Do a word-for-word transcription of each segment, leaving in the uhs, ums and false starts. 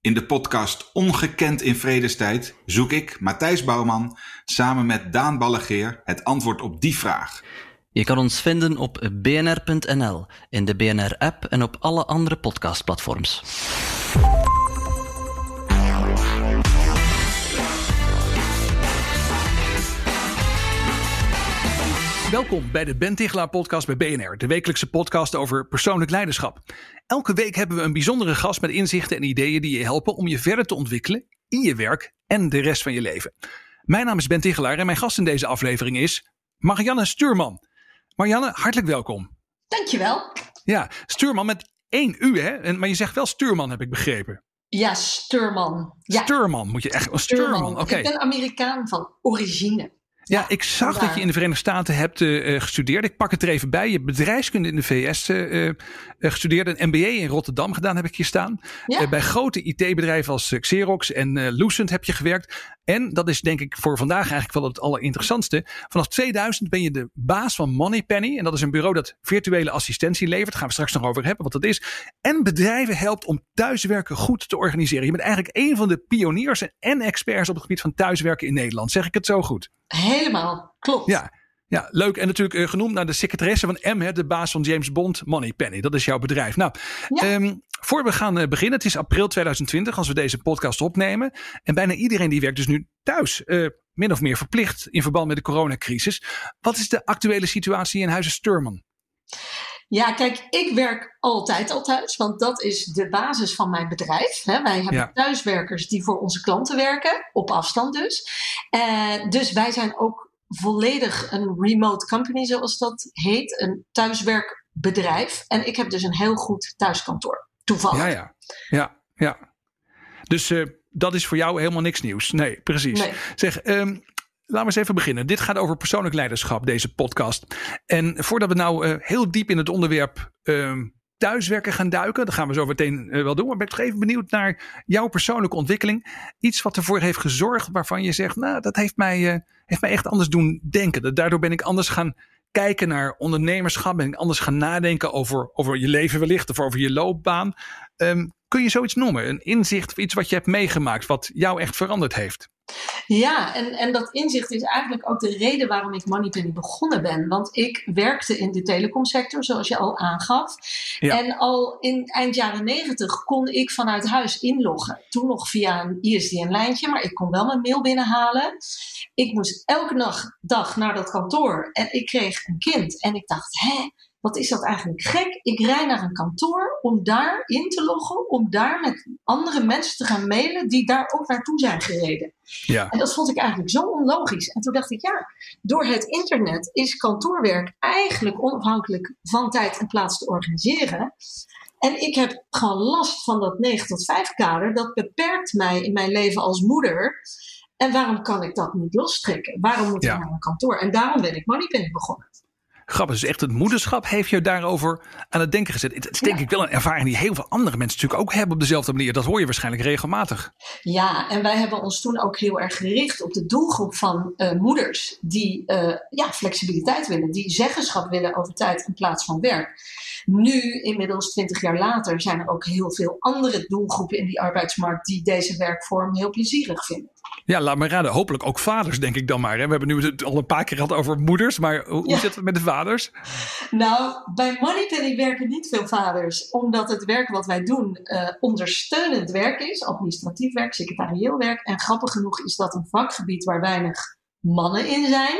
In de podcast Ongekend in Vredestijd zoek ik, Mathijs Bouwman, samen met Daan Ballegeer het antwoord op die vraag. Je kan ons vinden op b n r punt n l, in de B N R-app en op alle andere podcastplatforms. Welkom bij de Ben Tiggelaar podcast bij B N R, de wekelijkse podcast over persoonlijk leiderschap. Elke week hebben we een bijzondere gast met inzichten en ideeën die je helpen om je verder te ontwikkelen in je werk en de rest van je leven. Mijn naam is Ben Tiggelaar en mijn gast in deze aflevering is Marianne Sturman. Marianne, hartelijk welkom. Dankjewel. Ja, Sturman met één U, hè? Maar je zegt wel Sturman, heb ik begrepen. Ja, Sturman. Ja. Sturman, moet je echt... Oh, Sturman, Sturman. Oké. Okay. Ik ben Amerikaan van origine. Ja, ik zag Vandaar. dat je in de Verenigde Staten hebt uh, gestudeerd. Ik pak het er even bij. Je hebt bedrijfskunde in de V S uh, uh, gestudeerd. Een M B A in Rotterdam gedaan, heb ik hier staan. Ja. Uh, bij grote I T-bedrijven als uh, Xerox en uh, Lucent heb je gewerkt. En dat is denk ik voor vandaag eigenlijk wel het allerinteressantste. Vanaf tweeduizend ben je de baas van Moneypenny. En dat is een bureau dat virtuele assistentie levert. Daar gaan we straks nog over hebben wat dat is. En bedrijven helpt om thuiswerken goed te organiseren. Je bent eigenlijk een van de pioniers en experts op het gebied van thuiswerken in Nederland. Zeg ik het zo goed? Helemaal, klopt. Ja, ja, leuk. En natuurlijk uh, genoemd naar de secretaresse van M, hè, de baas van James Bond, Moneypenny. Dat is jouw bedrijf. Nou, ja. um, voor we gaan uh, beginnen, het is april tweeduizend twintig als we deze podcast opnemen. En bijna iedereen die werkt dus nu thuis, uh, min of meer verplicht in verband met de coronacrisis. Wat is de actuele situatie in Huize Sturman? Ja, kijk, ik werk altijd al thuis, want dat is de basis van mijn bedrijf. Hè. Wij hebben ja. thuiswerkers die voor onze klanten werken, op afstand dus. Uh, dus wij zijn ook volledig een remote company, zoals dat heet, een thuiswerkbedrijf. En ik heb dus een heel goed thuiskantoor, toevallig. Ja, ja, ja, ja. Dus uh, dat is voor jou helemaal niks nieuws. Nee, precies. Nee. Zeg... Um... Laten we eens even beginnen. Dit gaat over persoonlijk leiderschap, deze podcast. En voordat we nou uh, heel diep in het onderwerp uh, thuiswerken gaan duiken, dat gaan we zo meteen uh, wel doen, maar ben ik toch even benieuwd naar jouw persoonlijke ontwikkeling. Iets wat ervoor heeft gezorgd waarvan je zegt, nou, dat heeft mij, uh, heeft mij echt anders doen denken. Daardoor ben ik anders gaan kijken naar ondernemerschap, ben ik anders gaan nadenken over, over je leven wellicht of over je loopbaan. Um, kun je zoiets noemen? Een inzicht of iets wat je hebt meegemaakt, wat jou echt veranderd heeft? Ja, en, en dat inzicht is eigenlijk ook de reden waarom ik Moneypenny begonnen ben. Want ik werkte in de telecomsector, zoals je al aangaf. Ja. En al in eind jaren negentig kon ik vanuit huis inloggen. Toen nog via een I S D N-lijntje, maar ik kon wel mijn mail binnenhalen. Ik moest elke dag naar dat kantoor en ik kreeg een kind. En ik dacht, hè, wat is dat eigenlijk gek? Ik rijd naar een kantoor om daar in te loggen, om daar met andere mensen te gaan mailen die daar ook naartoe zijn gereden. Ja. En dat vond ik eigenlijk zo onlogisch. En toen dacht ik, ja, door het internet is kantoorwerk eigenlijk onafhankelijk van tijd en plaats te organiseren. En ik heb gewoon last van dat negen tot vijf kader. Dat beperkt mij in mijn leven als moeder. En waarom kan ik dat niet lostrekken? Waarom moet ik ja. naar mijn kantoor? En daarom ben ik Moneypenny begonnen. Grappig, dus echt het moederschap heeft je daarover aan het denken gezet. Het is denk ja. ik wel een ervaring die heel veel andere mensen natuurlijk ook hebben op dezelfde manier. Dat hoor je waarschijnlijk regelmatig. Ja, en wij hebben ons toen ook heel erg gericht op de doelgroep van uh, moeders die uh, ja, flexibiliteit willen, die zeggenschap willen over tijd in plaats van werk. Nu, inmiddels twintig jaar later, zijn er ook heel veel andere doelgroepen in die arbeidsmarkt die deze werkvorm heel plezierig vinden. Ja, laat me raden. Hopelijk ook vaders, denk ik dan maar. Hè? We hebben nu het al een paar keer gehad over moeders, maar hoe, hoe ja. zit het met de vaders? Nou, bij Moneypenny werken niet veel vaders, omdat het werk wat wij doen uh, ondersteunend werk is. Administratief werk, secretarieel werk. En grappig genoeg is dat een vakgebied waar weinig mannen in zijn.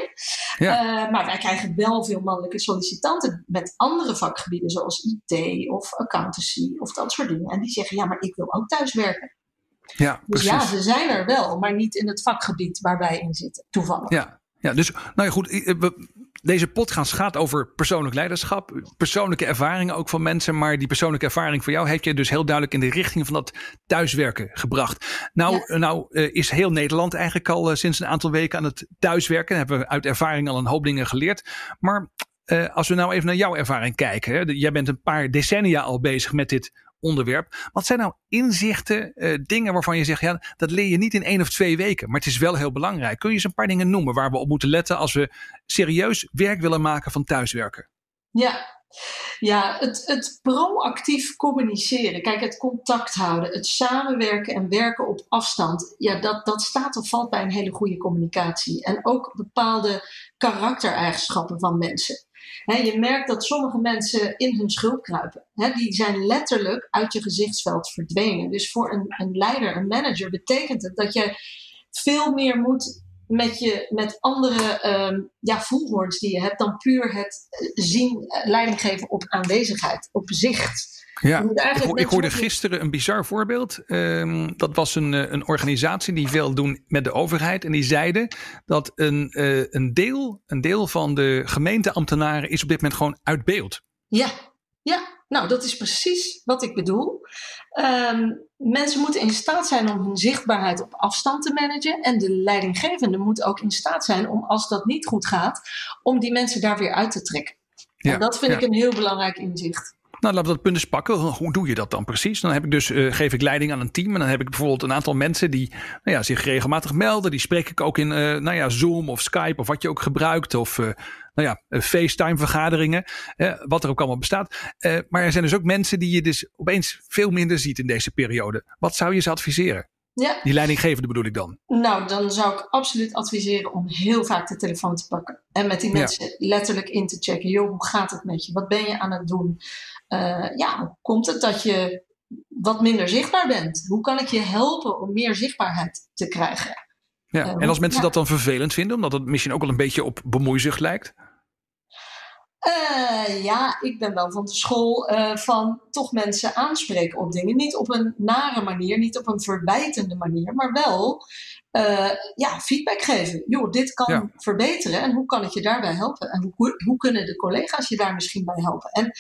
Ja. Uh, maar wij krijgen wel veel mannelijke sollicitanten met andere vakgebieden, zoals I T of accountancy of dat soort dingen. En die zeggen, ja, maar ik wil ook thuis werken. Ja, dus precies. Ja, ze zijn er wel, maar niet in het vakgebied waar wij in zitten, toevallig. Ja, ja dus nou ja, goed. Deze podcast gaat over persoonlijk leiderschap, persoonlijke ervaringen ook van mensen. Maar die persoonlijke ervaring voor jou heeft je dus heel duidelijk in de richting van dat thuiswerken gebracht. Nou, ja. nou uh, is heel Nederland eigenlijk al uh, sinds een aantal weken aan het thuiswerken. Daar hebben we uit ervaring al een hoop dingen geleerd. Maar uh, als we nou even naar jouw ervaring kijken. Hè? Jij bent een paar decennia al bezig met dit onderwerp. Wat zijn nou inzichten, uh, dingen waarvan je zegt, ja, dat leer je niet in één of twee weken, maar het is wel heel belangrijk. Kun je eens een paar dingen noemen waar we op moeten letten als we serieus werk willen maken van thuiswerken? Ja, ja het, het proactief communiceren. Kijk, het contact houden, het samenwerken en werken op afstand. Ja, dat, dat staat of valt bij een hele goede communicatie. En ook bepaalde karaktereigenschappen van mensen. He, je merkt dat sommige mensen in hun schulp kruipen. He, die zijn letterlijk uit je gezichtsveld verdwenen. Dus voor een, een leider, een manager, betekent het dat je veel meer moet met, je, met andere um, ja, voelhoorns die je hebt dan puur het zien, leiding geven op aanwezigheid, op zicht. Ja, ik, ho- ik hoorde gisteren een bizar voorbeeld. Um, dat was een, een organisatie die veel doen met de overheid. En die zeiden dat een, uh, een, deel, een deel van de gemeenteambtenaren is op dit moment gewoon uit beeld. Ja, ja. Nou dat is precies wat ik bedoel. Um, mensen moeten in staat zijn om hun zichtbaarheid op afstand te managen. En de leidinggevende moet ook in staat zijn om, als dat niet goed gaat, om die mensen daar weer uit te trekken. Ja, en dat vind ja. ik een heel belangrijk inzicht. Nou, laten we dat punt eens pakken. Hoe doe je dat dan precies? Dan heb ik dus, uh, geef ik leiding aan een team. En dan heb ik bijvoorbeeld een aantal mensen die nou ja, zich regelmatig melden. Die spreek ik ook in uh, nou ja, Zoom of Skype of wat je ook gebruikt. Of uh, nou ja, uh, FaceTime-vergaderingen. Uh, wat er ook allemaal bestaat. Uh, maar er zijn dus ook mensen die je dus opeens veel minder ziet in deze periode. Wat zou je ze adviseren? Ja. Die leidinggevende bedoel ik dan? Nou, dan zou ik absoluut adviseren om heel vaak de telefoon te pakken. En met die mensen ja. letterlijk in te checken. Joh, hoe gaat het met je? Wat ben je aan het doen? Uh, ja, hoe komt het dat je wat minder zichtbaar bent? Hoe kan ik je helpen om meer zichtbaarheid te krijgen? Ja. Uh, en als mensen ja. dat dan vervelend vinden, omdat het misschien ook wel een beetje op bemoeizucht lijkt? Uh, ja, ik ben wel van de school uh, van toch mensen aanspreken op dingen. Niet op een nare manier, niet op een verwijtende manier, maar wel uh, ja, feedback geven. Joh, dit kan ja. verbeteren en hoe kan ik je daarbij helpen? En hoe, hoe kunnen de collega's je daar misschien bij helpen? En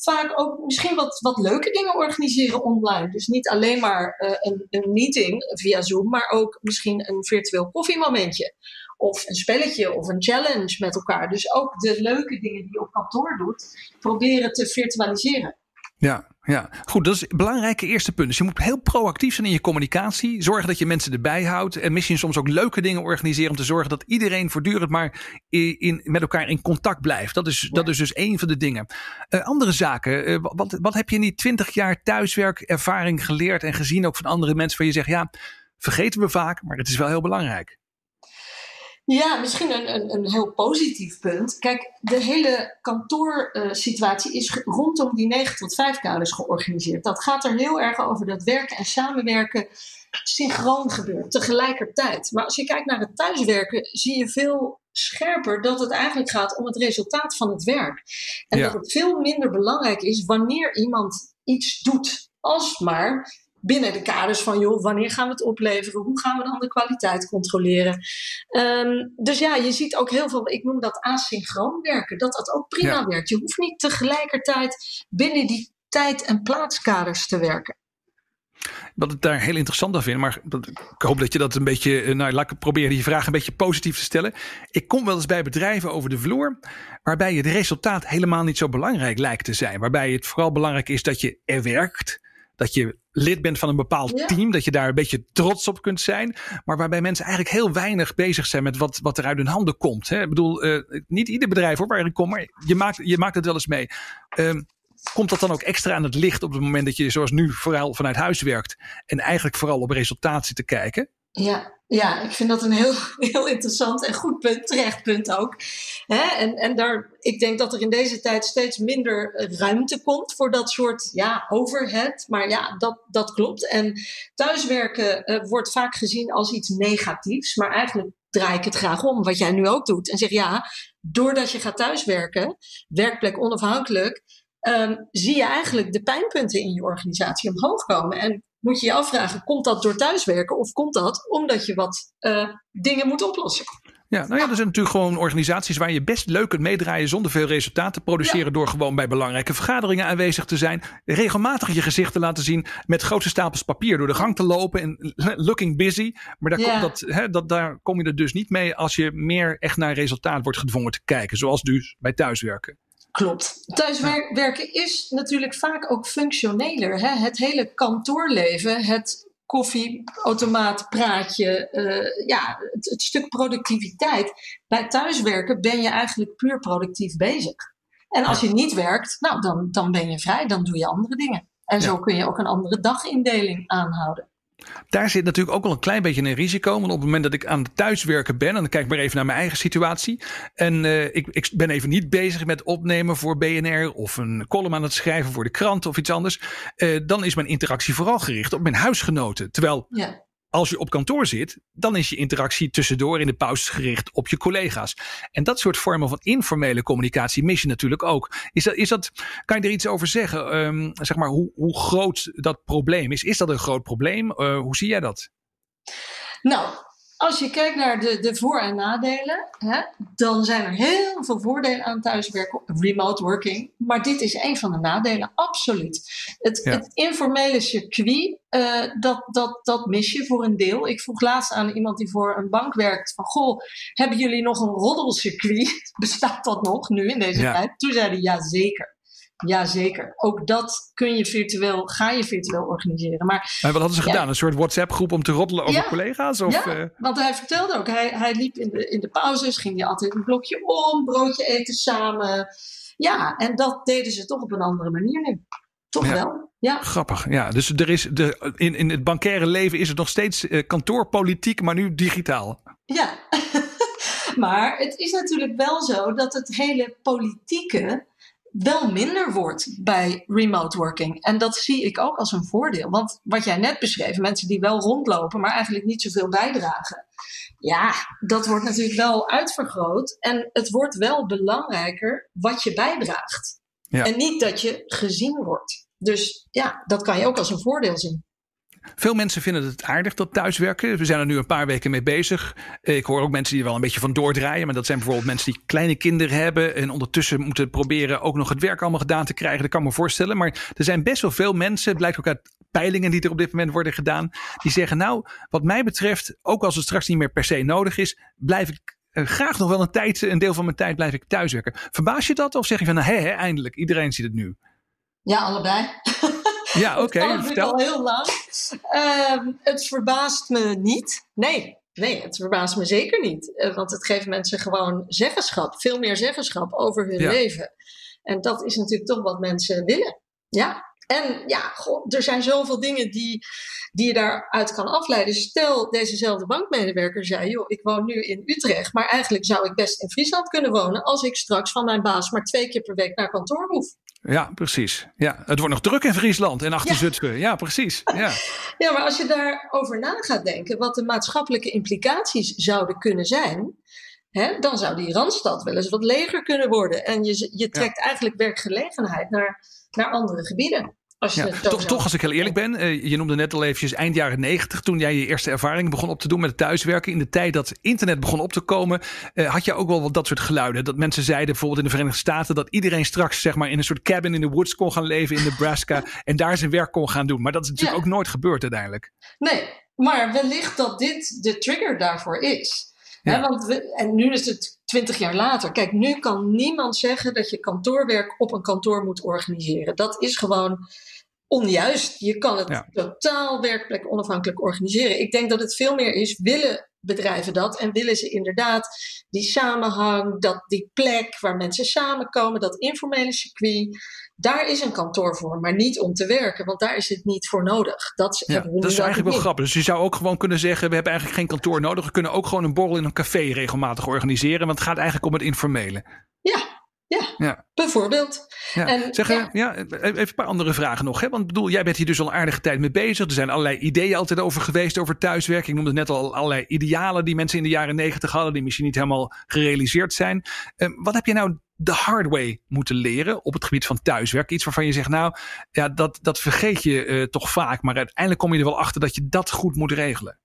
vaak ook misschien wat, wat leuke dingen organiseren online. Dus niet alleen maar uh, een, een meeting via Zoom, maar ook misschien een virtueel koffiemomentje. Of een spelletje of een challenge met elkaar. Dus ook de leuke dingen die je op kantoor doet, proberen te virtualiseren. Ja, ja, goed. Dat is een belangrijke eerste punt. Dus je moet heel proactief zijn in je communicatie. Zorgen dat je mensen erbij houdt. En misschien soms ook leuke dingen organiseren om te zorgen dat iedereen voortdurend maar in, in, met elkaar in contact blijft. Dat is, ja. dat is dus één van de dingen. Uh, andere zaken. Uh, wat, wat heb je in die twintig jaar thuiswerkervaring geleerd en gezien ook van andere mensen waar je zegt, ja, vergeten we vaak, maar het is wel heel belangrijk. Ja, misschien een, een, een heel positief punt. Kijk, de hele kantoorsituatie uh, is rondom die negen tot vijf kaders georganiseerd. Dat gaat er heel erg over dat werken en samenwerken synchroon gebeurt, tegelijkertijd. Maar als je kijkt naar het thuiswerken, zie je veel scherper dat het eigenlijk gaat om het resultaat van het werk. En ja. dat het veel minder belangrijk is wanneer iemand iets doet, als maar binnen de kaders van, joh, wanneer gaan we het opleveren? Hoe gaan we dan de kwaliteit controleren? Um, dus ja, je ziet ook heel veel, ik noem dat asynchroon werken, dat dat ook prima ja. werkt. Je hoeft niet tegelijkertijd binnen die tijd- en plaatskaders te werken. Wat ik daar heel interessant aan vind, maar dat, ik hoop dat je dat een beetje, nou laat ik proberen die vraag een beetje positief te stellen. Ik kom wel eens bij bedrijven over de vloer waarbij het resultaat helemaal niet zo belangrijk lijkt te zijn. Waarbij het vooral belangrijk is dat je er werkt, dat je lid bent van een bepaald ja. team, dat je daar een beetje trots op kunt zijn, maar waarbij mensen eigenlijk heel weinig bezig zijn met wat, wat er uit hun handen komt. Hè? Ik bedoel, uh, niet ieder bedrijf hoor, waar ik kom, maar je maakt, je maakt het wel eens mee. Um, komt dat dan ook extra aan het licht op het moment dat je zoals nu vooral vanuit huis werkt en eigenlijk vooral op resultaat zit te kijken? Ja. Ja, ik vind dat een heel, heel interessant en goed punt, terecht punt ook. Hè? En, en daar, ik denk dat er in deze tijd steeds minder ruimte komt voor dat soort ja, overhead. Maar ja, dat, dat klopt. En thuiswerken eh, wordt vaak gezien als iets negatiefs. Maar eigenlijk draai ik het graag om, wat jij nu ook doet. En zeg ja, doordat je gaat thuiswerken, werkplek onafhankelijk, um, zie je eigenlijk de pijnpunten in je organisatie omhoog komen. En moet je je afvragen, komt dat door thuiswerken of komt dat omdat je wat uh, dingen moet oplossen? Ja, nou ja, er zijn natuurlijk gewoon organisaties waar je best leuk kunt meedraaien zonder veel resultaat te produceren. Ja. Door gewoon bij belangrijke vergaderingen aanwezig te zijn. Regelmatig je gezicht te laten zien met grote stapels papier door de gang te lopen en looking busy. Maar daar, ja. komt dat, hè, dat, daar kom je er dus niet mee als je meer echt naar resultaat wordt gedwongen te kijken. Zoals dus bij thuiswerken. Klopt. Thuiswerken is natuurlijk vaak ook functioneler. Hè? Het hele kantoorleven, het koffieautomaatpraatje, uh, ja, het, het stuk productiviteit. Bij thuiswerken ben je eigenlijk puur productief bezig. En als je niet werkt, nou, dan, dan ben je vrij, dan doe je andere dingen. En ja. zo kun je ook een andere dagindeling aanhouden. Daar zit natuurlijk ook wel een klein beetje een risico. Want op het moment dat ik aan het thuiswerken ben, en dan kijk ik maar even naar mijn eigen situatie. En uh, ik, ik ben even niet bezig met opnemen voor B N R of een column aan het schrijven voor de krant of iets anders. Uh, dan is mijn interactie vooral gericht op mijn huisgenoten. Terwijl ja. als je op kantoor zit, dan is je interactie tussendoor in de pauze gericht op je collega's. En dat soort vormen van informele communicatie mis je natuurlijk ook. Is dat, is dat, kan je er iets over zeggen? Um, zeg maar hoe, hoe groot dat probleem is. Is dat een groot probleem? Uh, hoe zie jij dat? Nou, als je kijkt naar de, de voor- en nadelen, hè, dan zijn er heel veel voordelen aan thuiswerken, remote working. Maar dit is een van de nadelen, absoluut. Het, ja. het informele circuit, uh, dat, dat, dat mis je voor een deel. Ik vroeg laatst aan iemand die voor een bank werkt van, goh, hebben jullie nog een roddelcircuit? Bestaat dat nog nu in deze ja. tijd? Toen zeiden ja, zeker. Ja, zeker. Ook dat kun je virtueel, ga je virtueel organiseren. Maar, maar wat hadden ze ja. gedaan? Een soort WhatsApp-groep om te roddelen over ja. collega's? Of, ja, uh... want hij vertelde ook. Hij, hij liep in de, in de pauzes, ging hij altijd een blokje om, broodje eten samen. Ja, en dat deden ze toch op een andere manier nu. Toch ja. wel. Ja. Grappig, ja. Dus er is de, in, in het bankaire leven is het nog steeds uh, kantoorpolitiek, maar nu digitaal. Ja, maar het is natuurlijk wel zo dat het hele politieke wel minder wordt bij remote working. En dat zie ik ook als een voordeel. Want wat jij net beschreef, mensen die wel rondlopen, maar eigenlijk niet zoveel bijdragen. Ja, dat wordt natuurlijk wel uitvergroot. En het wordt wel belangrijker wat je bijdraagt. Ja. En niet dat je gezien wordt. Dus ja, dat kan je ook als een voordeel zien. Veel mensen vinden het aardig dat thuiswerken. We zijn er nu een paar weken mee bezig. Ik hoor ook mensen die er wel een beetje van doordraaien. Maar dat zijn bijvoorbeeld mensen die kleine kinderen hebben. En ondertussen moeten proberen ook nog het werk allemaal gedaan te krijgen. Dat kan ik me voorstellen. Maar er zijn best wel veel mensen. Het blijkt ook uit peilingen die er op dit moment worden gedaan. Die zeggen nou, wat mij betreft. Ook als het straks niet meer per se nodig is. Blijf ik graag nog wel een tijd. Een deel van mijn tijd blijf ik thuiswerken. Verbaas je dat? Of zeg je van nou hé, hé eindelijk. Iedereen ziet het nu. Ja, allebei. Ja, oké. Okay, dat al heel lang. Uh, het verbaast me niet. Nee, nee, het verbaast me zeker niet. Uh, want het geeft mensen gewoon zeggenschap. Veel meer zeggenschap over hun ja. leven. En dat is natuurlijk toch wat mensen willen. Ja. En ja, god, er zijn zoveel dingen die, die je daaruit kan afleiden. Stel, dezezelfde bankmedewerker zei, joh, ik woon nu in Utrecht. Maar eigenlijk zou ik best in Friesland kunnen wonen als ik straks van mijn baas maar twee keer per week naar kantoor hoef. Ja, precies. Ja, het wordt nog druk in Friesland en achter ja. Zutphen. Ja, precies. Ja. ja, maar als je daarover na gaat denken, wat de maatschappelijke implicaties zouden kunnen zijn, hè, dan zou die Randstad wel eens wat leger kunnen worden. En je, je trekt ja. eigenlijk werkgelegenheid naar, naar andere gebieden. Als je ja, toch, zou... toch, als ik heel eerlijk ben, uh, je noemde net al eventjes eind jaren negentig, toen jij je eerste ervaring begon op te doen met het thuiswerken. In de tijd dat internet begon op te komen, uh, had je ook wel wat dat soort geluiden. Dat mensen zeiden bijvoorbeeld in de Verenigde Staten dat iedereen straks zeg maar in een soort cabin in the woods kon gaan leven in Nebraska en daar zijn werk kon gaan doen. Maar dat is natuurlijk ja. ook nooit gebeurd uiteindelijk. Nee, maar wellicht dat dit de trigger daarvoor is. Ja. He, want we, en nu is het twintig jaar later. Kijk, nu kan niemand zeggen dat je kantoorwerk op een kantoor moet organiseren. Dat is gewoon onjuist. Je kan het ja. totaal werkplek onafhankelijk organiseren. Ik denk dat het veel meer is, willen bedrijven dat en willen ze inderdaad die samenhang, dat, die plek waar mensen samenkomen, dat informele circuit, daar is een kantoor voor, maar niet om te werken, want daar is het niet voor nodig. Dat, ja, dat is eigenlijk wel grappig. Dus je zou ook gewoon kunnen zeggen, we hebben eigenlijk geen kantoor nodig, we kunnen ook gewoon een borrel in een café regelmatig organiseren, want het gaat eigenlijk om het informele. Ja. Ja, ja, bijvoorbeeld. Ja. En, zeg, ja. Ja, even een paar andere vragen nog. Hè? Want bedoel, jij bent hier dus al een aardige tijd mee bezig. Er zijn allerlei ideeën altijd over geweest over thuiswerking. Ik noemde net al allerlei idealen die mensen in de jaren negentig hadden, die misschien niet helemaal gerealiseerd zijn. Uh, wat heb je nou de hard way moeten leren op het gebied van thuiswerken? Iets waarvan je zegt, nou, ja, dat, dat vergeet je uh, toch vaak. Maar uiteindelijk kom je er wel achter dat je dat goed moet regelen.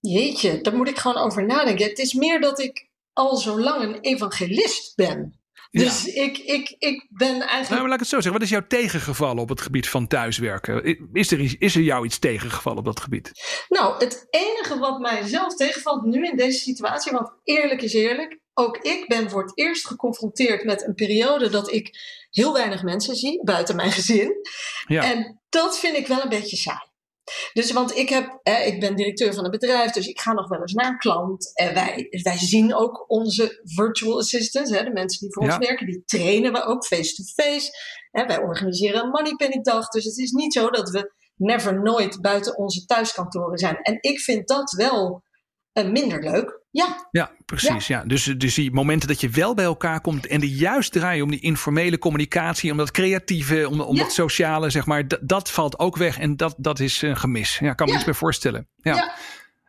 Jeetje, daar moet ik gewoon over nadenken. Het is meer dat ik al zo lang een evangelist ben. Dus ja. ik, ik, ik ben eigenlijk... Nou, maar laat ik het zo zeggen. Wat is jouw tegengevallen op het gebied van thuiswerken? Is er, iets, is er jou iets tegengevallen op dat gebied? Nou, het enige wat mij zelf tegenvalt nu in deze situatie... want eerlijk is eerlijk... ook ik ben voor het eerst geconfronteerd met een periode dat ik heel weinig mensen zie, buiten mijn gezin. Ja. En dat vind ik wel een beetje saai. Dus want ik, heb, eh, ik ben directeur van een bedrijf, dus ik ga nog wel eens naar een klant. En wij, wij zien ook onze virtual assistants, hè, de mensen die voor ja. ons werken, die trainen we ook face-to-face. Eh, wij organiseren een Moneypenny dag, dus het is niet zo dat we never nooit buiten onze thuiskantoren zijn. En ik vind dat wel eh, minder leuk. Ja, ja precies. Ja. Ja. Dus, dus die momenten dat je wel bij elkaar komt en die juist draaien om die informele communicatie, om dat creatieve, om, om ja. dat sociale, zeg maar, d- dat valt ook weg en dat, dat is een gemis. Ja, kan me ja. iets bij voorstellen. Ja. Ja.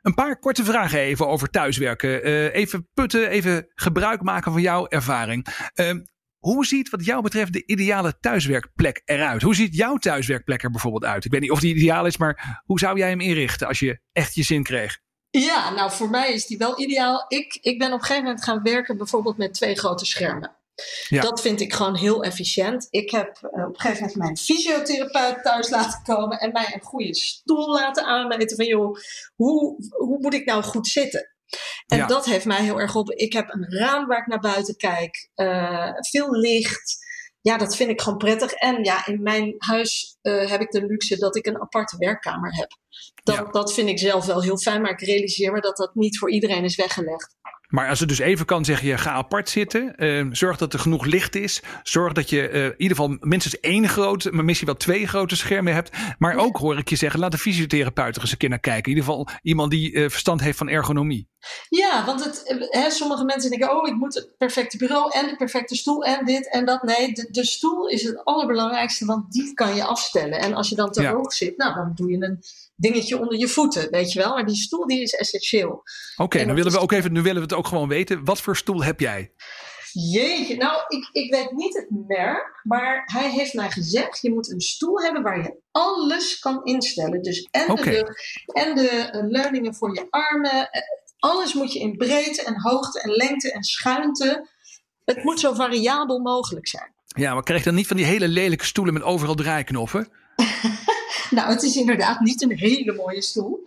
Een paar korte vragen even over thuiswerken. Uh, even putten, even gebruik maken van jouw ervaring. Uh, hoe ziet wat jou betreft de ideale thuiswerkplek eruit? Hoe ziet jouw thuiswerkplek er bijvoorbeeld uit? Ik weet niet of die ideaal is, maar hoe zou jij hem inrichten als je echt je zin kreeg? Ja, nou voor mij is die wel ideaal. Ik, ik ben op een gegeven moment gaan werken bijvoorbeeld met twee grote schermen. Ja. Dat vind ik gewoon heel efficiënt. Ik heb uh, op een gegeven moment mijn fysiotherapeut thuis laten komen en mij een goede stoel laten aanmeten van joh, hoe, hoe moet ik nou goed zitten? En ja. dat heeft mij heel erg geholpen. Ik heb een raam waar ik naar buiten kijk, uh, veel licht. Ja, dat vind ik gewoon prettig. En ja, in mijn huis uh, heb ik de luxe dat ik een aparte werkkamer heb. Dat, ja. dat vind ik zelf wel heel fijn, maar ik realiseer me dat dat niet voor iedereen is weggelegd. Maar als het dus even kan, zeg je ga apart zitten. Uh, zorg dat er genoeg licht is. Zorg dat je uh, in ieder geval minstens één grote, maar misschien wel twee grote schermen hebt. Maar ja. ook hoor ik je zeggen, laat de fysiotherapeut er eens een keer naar kijken. In ieder geval iemand die uh, verstand heeft van ergonomie. Ja, want het, hè, sommige mensen denken, oh ik moet het perfecte bureau en de perfecte stoel en dit en dat. Nee, de, de stoel is het allerbelangrijkste, want die kan je afstellen. En als je dan te ja. hoog zit, nou dan doe je een dingetje onder je voeten, weet je wel. Maar die stoel die is essentieel. Oké, okay, dan willen we ook even, nu willen we het ook gewoon weten. Wat voor stoel heb jij? Jeetje, nou ik, ik weet niet het merk, maar hij heeft mij gezegd, je moet een stoel hebben waar je alles kan instellen. Dus en okay. de rug en de leuningen voor je armen. Alles moet je in breedte en hoogte en lengte en schuinte. Het moet zo variabel mogelijk zijn. Ja, maar krijg je dan niet van die hele lelijke stoelen met overal draaiknoppen? Nou, het is inderdaad niet een hele mooie stoel.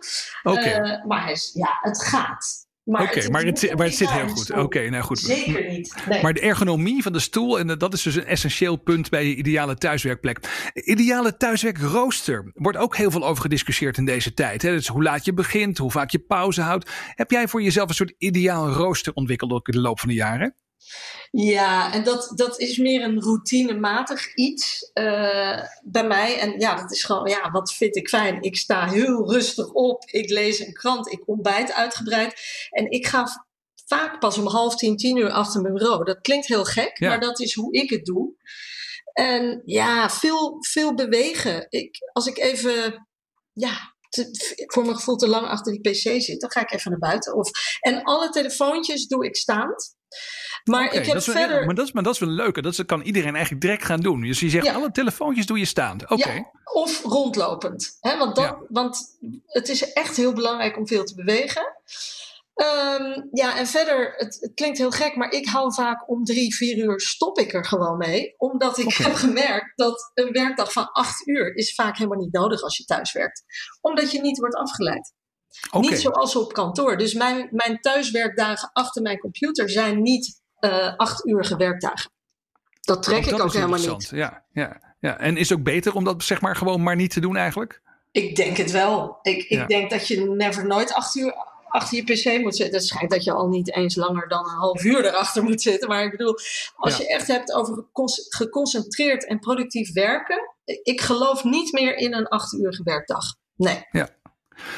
Okay. Uh, maar hij is, ja, het gaat. Maar okay, het, maar het, maar het zit heel goed. Okay, nou goed. Zeker niet. Nee. Maar de ergonomie van de stoel, en dat is dus een essentieel punt bij je ideale thuiswerkplek. Ideale thuiswerkrooster wordt ook heel veel over gediscussieerd in deze tijd. Hè? Dus hoe laat je begint, hoe vaak je pauze houdt. Heb jij voor jezelf een soort ideaal rooster ontwikkeld ook in de loop van de jaren? Ja, en dat, dat is meer een routinematig iets uh, bij mij. En ja, dat is gewoon, ja, wat vind ik fijn. Ik sta heel rustig op, ik lees een krant, ik ontbijt uitgebreid. En ik ga v- vaak pas om half tien, tien uur achter mijn bureau. Dat klinkt heel gek, ja. maar dat is hoe ik het doe. En ja, veel, veel bewegen. Ik, als ik even, ja... Te, voor mijn gevoel te lang achter die pc zit, dan ga ik even naar buiten. Of, en alle telefoontjes doe ik staand. Maar okay, ik heb dat wel, verder... Ja, maar, dat is, maar dat is wel leuk. Dat, is, dat kan iedereen eigenlijk direct gaan doen. Dus je zegt, ja. alle telefoontjes doe je staand. Okay. Ja, of rondlopend. Hè, want, dat, ja. want het is echt heel belangrijk om veel te bewegen. Um, ja, en verder, het, het klinkt heel gek, maar ik hou vaak om drie, vier uur stop ik er gewoon mee. Omdat ik okay. heb gemerkt dat een werkdag van acht uur is vaak helemaal niet nodig als je thuis werkt. Omdat je niet wordt afgeleid. Okay. Niet zoals op kantoor. Dus mijn, mijn thuiswerkdagen achter mijn computer zijn niet uh, acht uurige werkdagen. Dat trek dat ik ook helemaal niet. Ja, ja, ja. En is het ook beter om dat zeg maar gewoon maar niet te doen eigenlijk? Ik denk het wel. Ik, ik ja. denk dat je never nooit acht uur... achter je pc moet zitten. Het schijnt dat je al niet eens langer dan een half uur erachter moet zitten. Maar ik bedoel, als ja. je echt hebt over geconcentreerd en productief werken. Ik geloof niet meer in een acht uurige werkdag. Nee. Ja.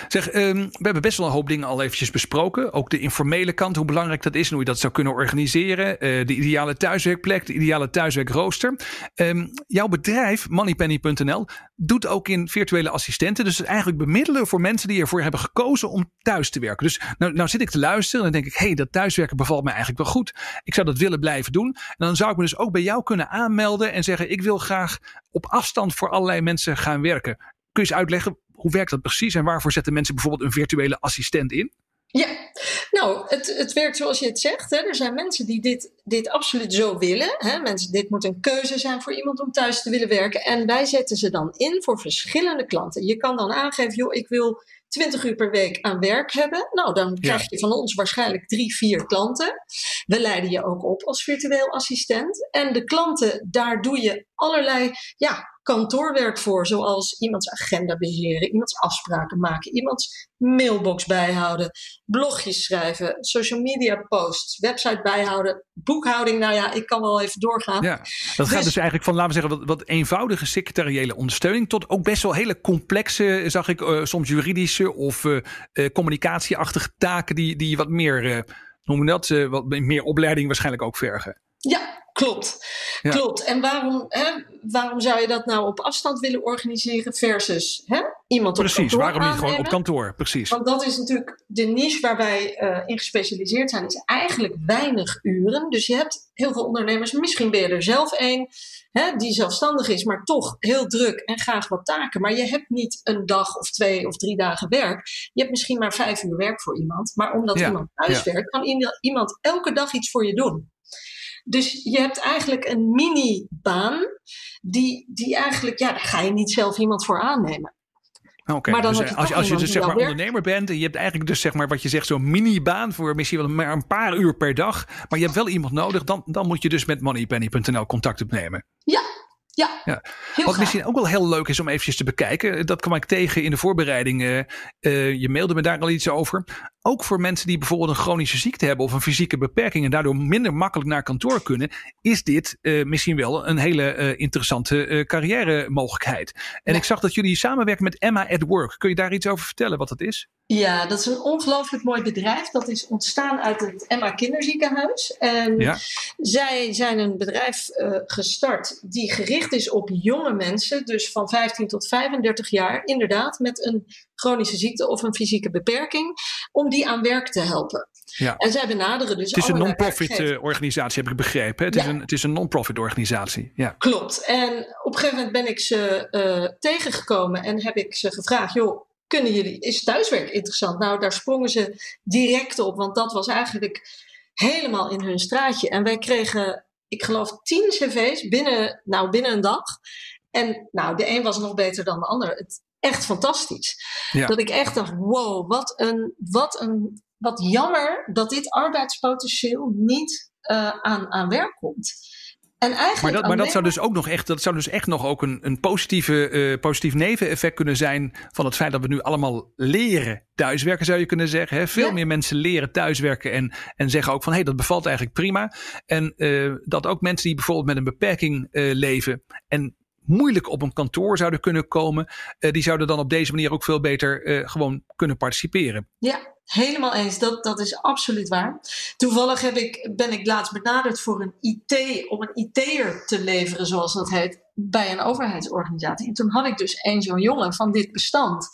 Zeg, um, we hebben best wel een hoop dingen al eventjes besproken. Ook de informele kant, hoe belangrijk dat is en hoe je dat zou kunnen organiseren. Uh, de ideale thuiswerkplek, de ideale thuiswerkrooster. Um, jouw bedrijf, moneypenny punt n l, doet ook in virtuele assistenten. Dus eigenlijk bemiddelen voor mensen die ervoor hebben gekozen om thuis te werken. Dus nou, nou zit ik te luisteren en dan denk ik, hé, hey, dat thuiswerken bevalt mij eigenlijk wel goed. Ik zou dat willen blijven doen. En dan zou ik me dus ook bij jou kunnen aanmelden en zeggen, ik wil graag op afstand voor allerlei mensen gaan werken. Kun je eens uitleggen, hoe werkt dat precies en waarvoor zetten mensen bijvoorbeeld een virtuele assistent in? Ja, nou, het, het werkt zoals je het zegt. Hè. Er zijn mensen die dit, dit absoluut zo willen. Hè. Mensen, dit moet een keuze zijn voor iemand om thuis te willen werken. En wij zetten ze dan in voor verschillende klanten. Je kan dan aangeven, joh, ik wil twintig uur per week aan werk hebben. Nou, dan krijg ja. je van ons waarschijnlijk drie, vier klanten. We leiden je ook op als virtueel assistent. En de klanten, daar doe je allerlei ja, kantoorwerk voor. Zoals iemands agenda beheren, iemands afspraken maken, iemands mailbox bijhouden, blogjes schrijven, social media posts, website bijhouden, boekhouding. Nou ja, ik kan wel even doorgaan. Ja, dat gaat dus, dus eigenlijk van, laten we zeggen, wat, wat eenvoudige secretariële ondersteuning tot ook best wel hele complexe, zag ik, uh, soms juridische of uh, uh, communicatieachtige taken die, die wat meer, uh, noemen dat, uh, wat meer opleiding waarschijnlijk ook vergen. Ja. Klopt, ja. klopt. En waarom, hè, waarom zou je dat nou op afstand willen organiseren versus hè, iemand precies, op kantoor Precies, waarom niet aannemen? Gewoon op kantoor, precies. Want dat is natuurlijk de niche waar wij uh, in gespecialiseerd zijn, is eigenlijk weinig uren. Dus je hebt heel veel ondernemers, misschien ben je er zelf een, hè, die zelfstandig is, maar toch heel druk en graag wat taken. Maar je hebt niet een dag of twee of drie dagen werk. Je hebt misschien maar vijf uur werk voor iemand. Maar omdat ja, iemand thuis ja. werkt, kan iemand elke dag iets voor je doen. Dus je hebt eigenlijk een mini-baan die, die eigenlijk, ja, daar ga je niet zelf iemand voor aannemen. Oké, okay, dus je als, als je dus zeg maar ondernemer bent en je hebt eigenlijk dus zeg maar wat je zegt zo'n mini-baan voor misschien wel maar een paar uur per dag, maar je hebt wel iemand nodig, dan, dan moet je dus met moneypenny punt n l contact opnemen. Ja. Ja, ja. Wat graag. Misschien ook wel heel leuk is om eventjes te bekijken. Dat kwam ik tegen in de voorbereiding. Uh, uh, je mailde me daar al iets over. Ook voor mensen die bijvoorbeeld een chronische ziekte hebben of een fysieke beperking en daardoor minder makkelijk naar kantoor kunnen, is dit uh, misschien wel een hele uh, interessante uh, carrière mogelijkheid. En ja. ik zag dat jullie samenwerken met Emma at Work. Kun je daar iets over vertellen wat dat is? Ja, dat is een ongelooflijk mooi bedrijf. Dat is ontstaan uit het Emma Kinderziekenhuis. En ja. zij zijn een bedrijf uh, gestart die gericht is op jonge mensen, dus van vijftien tot vijfendertig jaar, inderdaad, met een chronische ziekte of een fysieke beperking, om die aan werk te helpen. Ja. En zij benaderen dus. Het is een non-profit uh, organisatie, heb ik begrepen. Het, ja. is een, het is een non-profit organisatie. Ja. Klopt. En op een gegeven moment ben ik ze uh, tegengekomen en heb ik ze gevraagd, joh, kunnen jullie, is thuiswerk interessant? Nou, daar sprongen ze direct op, want dat was eigenlijk helemaal in hun straatje. En wij kregen, ik geloof, tien cv's binnen, nou, binnen een dag. En nou, de een was nog beter dan de ander. Het, echt fantastisch. Ja. Dat ik echt dacht, wow, wat een, wat een, wat jammer dat dit arbeidspotentieel niet uh, aan, aan werk komt. En maar dat, maar dat, zou dus ook nog echt, dat zou dus echt nog ook een, een positieve, uh, positief neveneffect kunnen zijn van het feit dat we nu allemaal leren thuiswerken, zou je kunnen zeggen. Hè? Veel ja. meer mensen leren thuiswerken en, en zeggen ook van hé, hey, dat bevalt eigenlijk prima. En uh, dat ook mensen die bijvoorbeeld met een beperking uh, leven en moeilijk op een kantoor zouden kunnen komen, uh, die zouden dan op deze manier ook veel beter uh, gewoon kunnen participeren. Ja. Helemaal eens, dat, dat is absoluut waar. Toevallig heb ik, ben ik laatst benaderd voor een I T, om een I T'er te leveren, zoals dat heet, bij een overheidsorganisatie. En toen had ik dus één zo'n jongen van dit bestand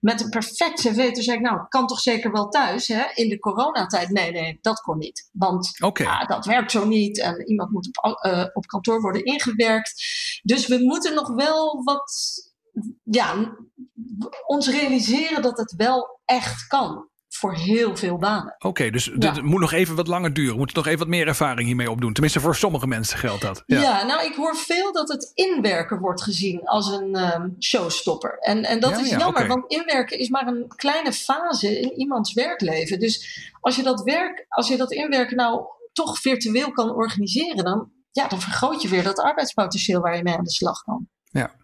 met een perfect cv. Toen zei ik, nou, kan toch zeker wel thuis, hè? In de coronatijd? Nee, nee, dat kon niet. Want okay. ah, dat werkt zo niet en iemand moet op, uh, op kantoor worden ingewerkt. Dus we moeten nog wel wat, ja, ons realiseren dat het wel echt kan. Voor heel veel banen. Oké, okay, dus ja. het moet nog even wat langer duren. We moeten nog even wat meer ervaring hiermee opdoen. Tenminste, voor sommige mensen geldt dat. Ja, ja nou, ik hoor veel dat het inwerken wordt gezien als een um, showstopper. En, en dat ja, is ja, jammer, okay. want inwerken is maar een kleine fase in iemands werkleven. Dus als je dat, werk, als je dat inwerken nou toch virtueel kan organiseren, dan, ja, dan vergroot je weer dat arbeidspotentieel waar je mee aan de slag kan. Ja.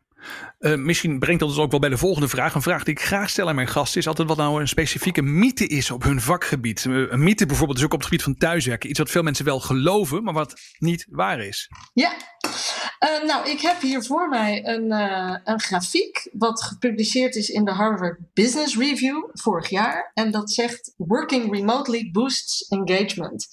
Uh, misschien brengt dat ons ook wel bij de volgende vraag. Een vraag die ik graag stel aan mijn gasten is altijd wat nou een specifieke mythe is op hun vakgebied. Een mythe bijvoorbeeld is ook op het gebied van thuiswerken. Iets wat veel mensen wel geloven, maar wat niet waar is. Ja, uh, nou ik heb hier voor mij een, uh, een grafiek wat gepubliceerd is in de Harvard Business Review vorig jaar. En dat zegt working remotely boosts engagement.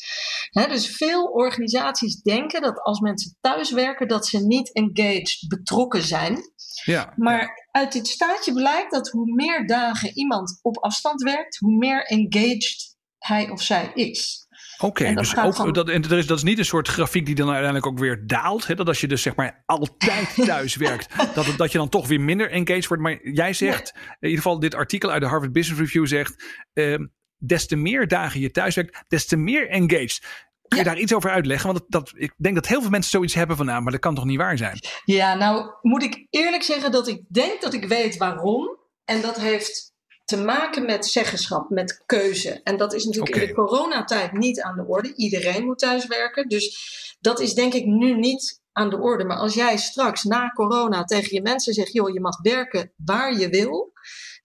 He, dus veel organisaties denken dat als mensen thuiswerken dat ze niet engaged, betrokken zijn. Ja, maar ja. uit dit staatje blijkt dat hoe meer dagen iemand op afstand werkt, hoe meer engaged hij of zij is. Oké, okay, dus ook, van, dat, en er is, dat is niet een soort grafiek die dan uiteindelijk ook weer daalt. Hè? Dat als je dus zeg maar altijd thuis werkt, dat, dat je dan toch weer minder engaged wordt. Maar jij zegt, nee. in ieder geval dit artikel uit de Harvard Business Review zegt, Uh, des te meer dagen je thuiswerkt, des te meer engaged. Kun je ja. daar iets over uitleggen? Want dat, dat, ik denk dat heel veel mensen zoiets hebben van, nou, maar dat kan toch niet waar zijn? Ja, nou moet ik eerlijk zeggen dat ik denk dat ik weet waarom. En dat heeft te maken met zeggenschap, met keuze. En dat is natuurlijk okay. in de coronatijd niet aan de orde. Iedereen moet thuiswerken. Dus dat is denk ik nu niet aan de orde. Maar als jij straks na corona tegen je mensen zegt, joh, je mag werken waar je wil,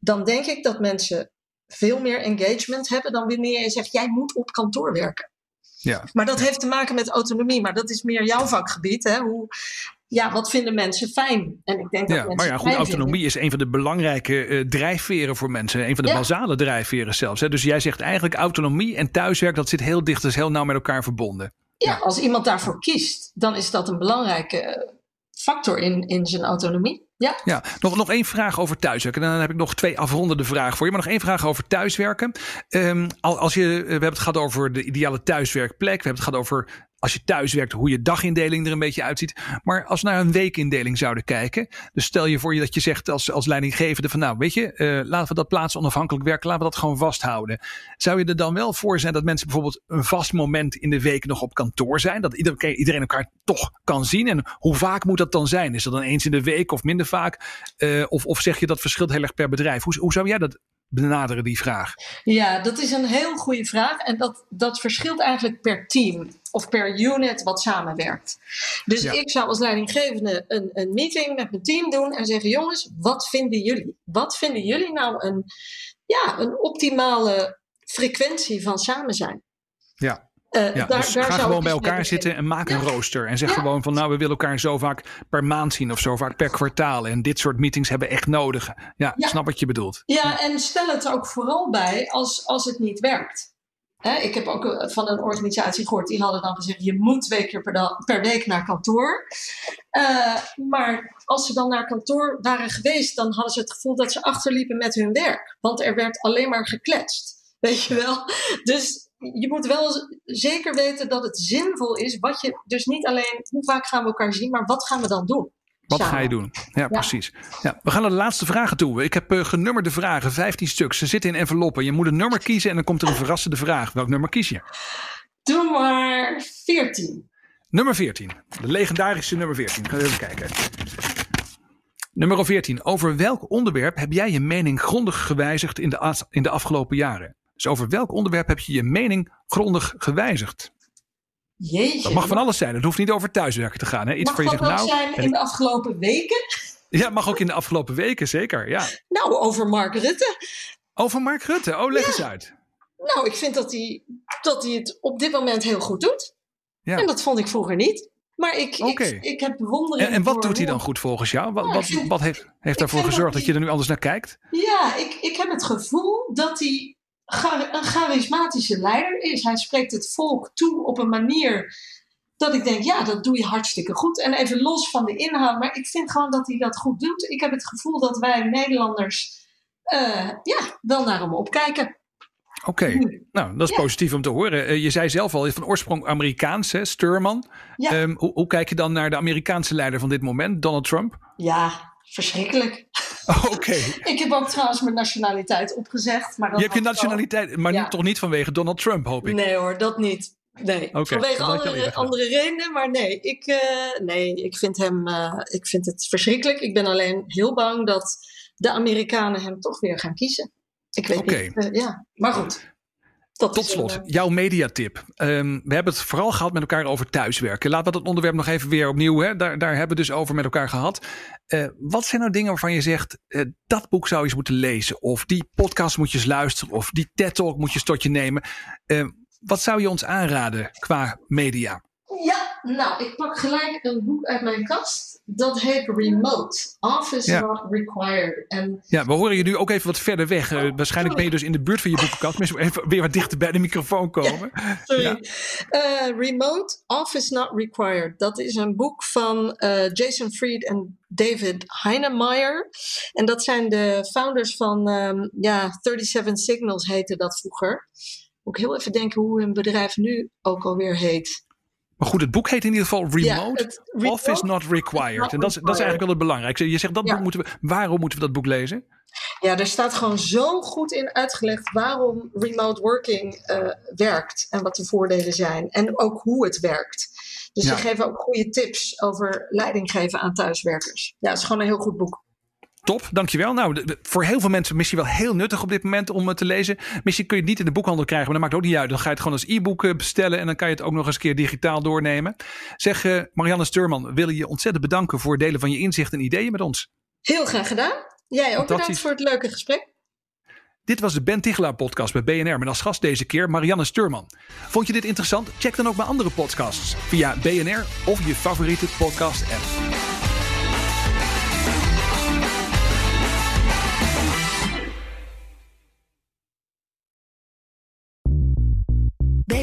dan denk ik dat mensen veel meer engagement hebben dan wanneer je zegt, jij moet op kantoor werken. Ja. Maar dat heeft te maken met autonomie. Maar dat is meer jouw vakgebied. Hè? Hoe, ja, wat vinden mensen fijn? En ik denk dat ja, mensen maar ja, goed, autonomie vinden. Is een van de belangrijke uh, drijfveren voor mensen. Een van de ja. basale drijfveren zelfs. Hè? Dus jij zegt eigenlijk autonomie en thuiswerk, dat zit heel dicht, dus heel nauw met elkaar verbonden. Ja, ja, als iemand daarvoor kiest, dan is dat een belangrijke factor in, in zijn autonomie. Ja. Ja, nog, nog één vraag over thuiswerken. En dan heb ik nog twee afrondende vragen voor je. Maar nog één vraag over thuiswerken. Um, als je, we hebben het gehad over de ideale thuiswerkplek. We hebben het gehad over, als je thuiswerkt, hoe je dagindeling er een beetje uitziet. Maar als we naar een weekindeling zouden kijken. Dus stel je voor je dat je zegt als, als leidinggevende van, nou weet je, uh, laten we dat plaatsonafhankelijk werken. Laten we dat gewoon vasthouden. Zou je er dan wel voor zijn dat mensen bijvoorbeeld een vast moment in de week nog op kantoor zijn? Dat iedereen, iedereen elkaar toch kan zien? En hoe vaak moet dat dan zijn? Is dat dan eens in de week of minder vaak? Uh, of, of zeg je dat verschilt heel erg per bedrijf? Hoe, hoe zou jij dat benaderen, die vraag? Ja, dat is een heel goede vraag. En dat, dat verschilt eigenlijk per team of per unit wat samenwerkt. Dus ja. ik zou als leidinggevende een, een meeting met mijn team doen en zeggen, jongens, wat vinden jullie? Wat vinden jullie nou een, ja, een optimale frequentie van samen zijn? Ja. Uh, ja, daar, dus daar ga gewoon bij elkaar zitten in. En maak ja. een rooster. En zeg ja. gewoon van, nou, we willen elkaar zo vaak per maand zien of zo vaak per kwartaal. En dit soort meetings hebben echt nodig. Ja, ja. snap wat je bedoelt. Ja, ja, en stel het ook vooral bij als, als het niet werkt. Hè, ik heb ook van een organisatie gehoord, die hadden dan gezegd, je moet twee keer per, da- per week naar kantoor. Uh, maar als ze dan naar kantoor waren geweest, dan hadden ze het gevoel dat ze achterliepen met hun werk. Want er werd alleen maar gekletst. Weet je wel? Dus je moet wel zeker weten dat het zinvol is. Wat je, dus niet alleen hoe vaak gaan we elkaar zien, maar wat gaan we dan doen? Wat samen. Ga je doen? Ja, ja. precies. Ja, we gaan naar de laatste vragen toe. Ik heb uh, genummerde vragen, vijftien stuks. Ze zitten in enveloppen. Je moet een nummer kiezen en dan komt er een verrassende vraag. Welk nummer kies je? Doe maar veertien. Nummer veertien. De legendarische nummer veertien. Gaan we even kijken. Nummer veertien. Over welk onderwerp heb jij je mening grondig gewijzigd in de, as- in de afgelopen jaren? Dus over welk onderwerp heb je je mening grondig gewijzigd? Jeetje. Dat mag van alles zijn. Het hoeft niet over thuiswerken te gaan. Hè? Iets mag van je dat zegt, nou, zijn in ik... de afgelopen weken? Ja, mag ook in de afgelopen weken, zeker. Ja. Nou, over Mark Rutte. Over Mark Rutte? Oh, leg ja. eens uit. Nou, ik vind dat hij, dat hij het op dit moment heel goed doet. Ja. En dat vond ik vroeger niet. Maar ik, okay. ik, ik heb bewondering. En, en wat voor doet hij dan goed volgens jou? Wat, ja, wat, vind, wat heeft, heeft daarvoor gezorgd dat je er nu anders naar kijkt? Ja, ik, ik heb het gevoel dat hij een charismatische leider is. Hij spreekt het volk toe op een manier dat ik denk, ja, dat doe je hartstikke goed. En even los van de inhoud, maar ik vind gewoon dat hij dat goed doet. Ik heb het gevoel dat wij Nederlanders uh, ja, wel naar hem opkijken. Oké, okay. nou, dat is ja. positief om te horen. Uh, je zei zelf al, van oorsprong Amerikaans, hè, Sturman. Ja. Um, hoe, hoe kijk je dan naar de Amerikaanse leider van dit moment, Donald Trump? Ja, verschrikkelijk. Oké. Okay. Ik heb ook trouwens mijn nationaliteit opgezegd. Maar dat je hebt je nationaliteit, ook, maar ja. toch niet vanwege Donald Trump, hoop ik? Nee hoor, dat niet. Nee, okay, vanwege andere, andere redenen, maar nee. Ik, uh, nee, ik vind, hem, uh, ik vind het verschrikkelijk. Ik ben alleen heel bang dat de Amerikanen hem toch weer gaan kiezen. Ik weet okay. niet, uh, ja. Maar goed. Tot, Tot slot, jouw mediatip. Um, we hebben het vooral gehad met elkaar over thuiswerken. Laten we dat onderwerp nog even weer opnieuw. Hè? Daar, daar hebben we dus over met elkaar gehad. Uh, wat zijn nou dingen waarvan je zegt, uh, dat boek zou je eens moeten lezen. Of die podcast moet je eens luisteren. Of die TED-talk moet je eens tot je nemen. Uh, wat zou je ons aanraden qua media? Ja, nou, ik pak gelijk een boek uit mijn kast. Dat heet Remote, Office ja. Not Required. En ja, we horen je nu ook even wat verder weg. Oh, uh, waarschijnlijk ben je dus in de buurt van je boekenkast. Misschien even weer wat dichter bij de microfoon komen. Ja, sorry. Ja. Uh, Remote, Office Not Required. Dat is een boek van uh, Jason Fried en David Heinemeier. En dat zijn de founders van um, ja, zesendertig Signals heette dat vroeger. Moet ik heel even denken hoe hun bedrijf nu ook alweer heet. Maar goed, het boek heet in ieder geval Remote, yeah, remote Office Not Required. Not en dat is, dat is eigenlijk wel het belangrijkste. Je zegt, dat ja. boek moeten we, waarom moeten we dat boek lezen? Ja, daar staat gewoon zo goed in uitgelegd waarom remote working uh, werkt en wat de voordelen zijn. En ook hoe het werkt. Dus ja. ze geven ook goede tips over leiding geven aan thuiswerkers. Ja, het is gewoon een heel goed boek. Top, dankjewel. Nou, de, de, voor heel veel mensen misschien wel heel nuttig op dit moment om het te lezen. Misschien kun je het niet in de boekhandel krijgen, maar dat maakt ook niet uit. Dan ga je het gewoon als e-book bestellen en dan kan je het ook nog eens een keer digitaal doornemen. Zeg, uh, Marianne Sturman, wil je ontzettend bedanken voor het delen van je inzichten en ideeën met ons. Heel graag gedaan. Jij ook bedankt voor het leuke gesprek. Dit was de Ben Tiggelaar podcast bij B N R met als gast deze keer Marianne Sturman. Vond je dit interessant? Check dan ook mijn andere podcasts via B N R of je favoriete podcast app. Bij